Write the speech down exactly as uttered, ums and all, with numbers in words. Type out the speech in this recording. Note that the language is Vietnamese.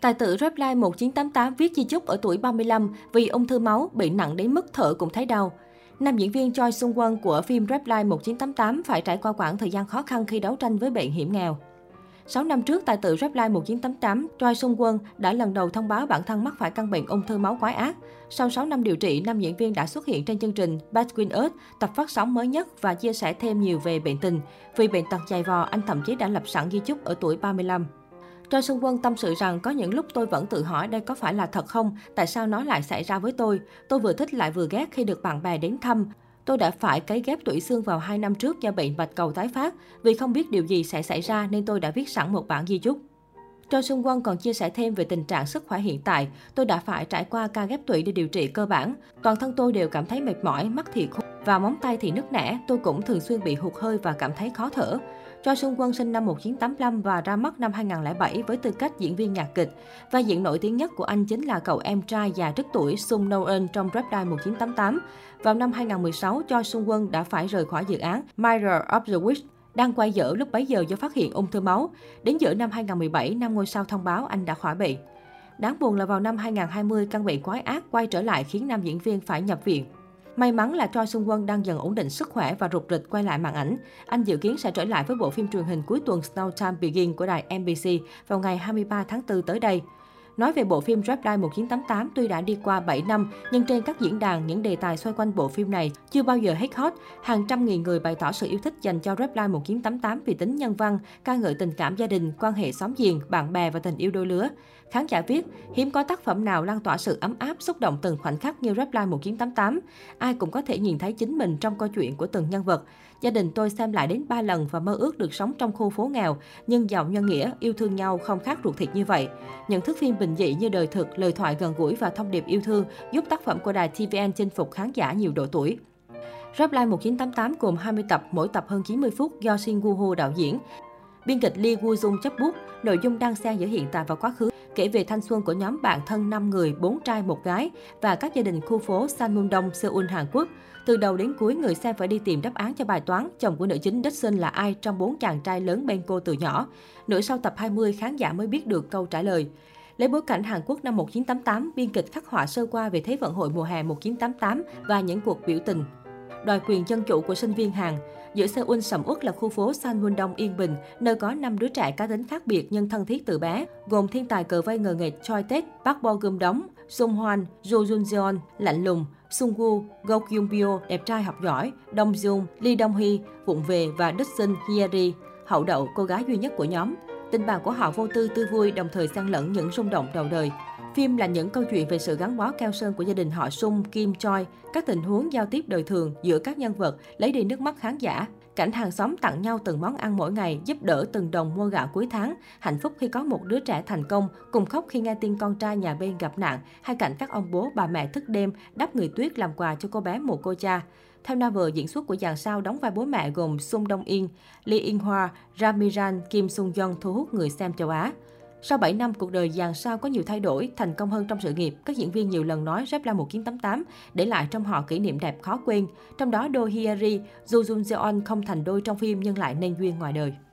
Tài tử Reply một chín tám tám viết di chúc ở tuổi ba mươi lăm vì ung thư máu, bị nặng đến mức thở cũng thấy đau. Nam diễn viên Choi Sung Won của phim Reply một chín tám tám phải trải qua quãng thời gian khó khăn khi đấu tranh với bệnh hiểm nghèo. sáu năm trước, tài tử Reply một chín tám tám, Choi Sung Won đã lần đầu thông báo bản thân mắc phải căn bệnh ung thư máu quái ác. Sau sáu năm điều trị, nam diễn viên đã xuất hiện trên chương trình Bad Queen Earth, tập phát sóng mới nhất và chia sẻ thêm nhiều về bệnh tình. Vì bệnh tật dày vò, anh thậm chí đã lập sẵn di chúc ở tuổi ba mươi lăm. Trần Xuân Quân tâm sự rằng có những lúc tôi vẫn tự hỏi đây có phải là thật không, tại sao nó lại xảy ra với tôi. Tôi vừa thích lại vừa ghét khi được bạn bè đến thăm. Tôi đã phải cấy ghép tủy xương vào hai năm trước do bệnh bạch cầu tái phát. Vì không biết điều gì sẽ xảy ra nên tôi đã viết sẵn một bản di chúc. Trần Xuân Quân còn chia sẻ thêm về tình trạng sức khỏe hiện tại. Tôi đã phải trải qua ca ghép tủy để điều trị cơ bản. Toàn thân tôi đều cảm thấy mệt mỏi, mắt thì khô và móng tay thì nứt nẻ. Tôi cũng thường xuyên bị hụt hơi và cảm thấy khó thở. Choi Sung Won sinh năm một chín tám lăm và ra mắt năm hai không không bảy với tư cách diễn viên nhạc kịch. Vai diễn nổi tiếng nhất của anh chính là cậu em trai già trước tuổi Sung Dong In trong Reply một chín tám tám. Vào năm hai không một sáu, Choi Sung Won đã phải rời khỏi dự án Mirror of the Witch đang quay dở lúc bấy giờ do phát hiện ung thư máu. Đến giữa năm hai không một bảy, nam ngôi sao thông báo anh đã khỏi bệnh. Đáng buồn là vào năm hai không hai không, căn bệnh quái ác quay trở lại khiến nam diễn viên phải nhập viện. May mắn là Choi Sung Won đang dần ổn định sức khỏe và rục rịch quay lại màn ảnh. Anh dự kiến sẽ trở lại với bộ phim truyền hình cuối tuần Snowtime Begin của đài em bê xê vào ngày hai mươi ba tháng tư tới đây. Nói về bộ phim Reply một chín tám tám, tuy đã đi qua bảy năm, nhưng trên các diễn đàn, những đề tài xoay quanh bộ phim này chưa bao giờ hết hot. Hàng trăm nghìn người bày tỏ sự yêu thích dành cho Reply một chín tám tám vì tính nhân văn, ca ngợi tình cảm gia đình, quan hệ xóm giềng, bạn bè và tình yêu đôi lứa. Khán giả viết, hiếm có tác phẩm nào lan tỏa sự ấm áp, xúc động từng khoảnh khắc như Reply một chín tám tám. Ai cũng có thể nhìn thấy chính mình trong câu chuyện của từng nhân vật. Gia đình tôi xem lại đến ba lần và mơ ước được sống trong khu phố nghèo, nhưng giàu nhân nghĩa, yêu thương nhau không khác ruột thịt như vậy. Những thước phim bình dị như đời thực, lời thoại gần gũi và thông điệp yêu thương giúp tác phẩm của đài tê vê en chinh phục khán giả nhiều độ tuổi. Reply một chín tám tám gồm hai mươi tập, mỗi tập hơn chín mươi phút do Shin Woo Ho đạo diễn. Biên kịch Lee Woo Jung chấp bút, nội dung đan xen giữa hiện tại và quá khứ, kể về thanh xuân của nhóm bạn thân năm người, bốn trai một gái và các gia đình khu phố Ssangmun-dong, Seoul, Hàn Quốc. Từ đầu đến cuối, người xem phải đi tìm đáp án cho bài toán chồng của nữ chính Dixon là ai trong bốn chàng trai lớn bên cô từ nhỏ. Nửa sau tập hai mươi, khán giả mới biết được câu trả lời. Lấy bối cảnh Hàn Quốc năm một chín tám tám, biên kịch khắc họa sơ qua về Thế vận hội mùa hè một chín tám tám và những cuộc biểu tình đòi quyền dân chủ của sinh viên Hàn. Giữa Seoul sầm uất là khu phố Ssangmun-dong yên bình, nơi có năm đứa trẻ cá tính khác biệt nhưng thân thiết từ bé, gồm thiên tài cờ vây ngờ nghệch Choi Tae, Park Bo Gum đóng, Sung Hwan, Jo Joon lạnh lùng, Sung Woo, Gok Yung Pyo đẹp trai học giỏi, Dong Jung, Lee Dong Hy vụng về và Đức Sinh Hyeri, hậu đậu cô gái duy nhất của nhóm. Tình bạn của họ vô tư tươi vui đồng thời xen lẫn những rung động đầu đời. Phim là những câu chuyện về sự gắn bó keo sơn của gia đình họ Sung, Kim, Choi, các tình huống giao tiếp đời thường giữa các nhân vật lấy đi nước mắt khán giả, cảnh hàng xóm tặng nhau từng món ăn mỗi ngày, giúp đỡ từng đồng mua gạo cuối tháng, hạnh phúc khi có một đứa trẻ thành công, cùng khóc khi nghe tin con trai nhà bên gặp nạn, hay cảnh các ông bố bà mẹ thức đêm đắp người tuyết làm quà cho cô bé mồ côi cha. Theo novel, diễn xuất của dàn sao đóng vai bố mẹ gồm Sung Dong In, Lee In Hoa, Ramiran, Kim Sung Young thu hút người xem châu Á. Sau bảy năm, cuộc đời dàn sao có nhiều thay đổi, thành công hơn trong sự nghiệp. Các diễn viên nhiều lần nói Reply một chín tám tám để lại trong họ kỷ niệm đẹp khó quên. Trong đó, đôi Hyeri, Jo Joon không thành đôi trong phim nhưng lại nên duyên ngoài đời.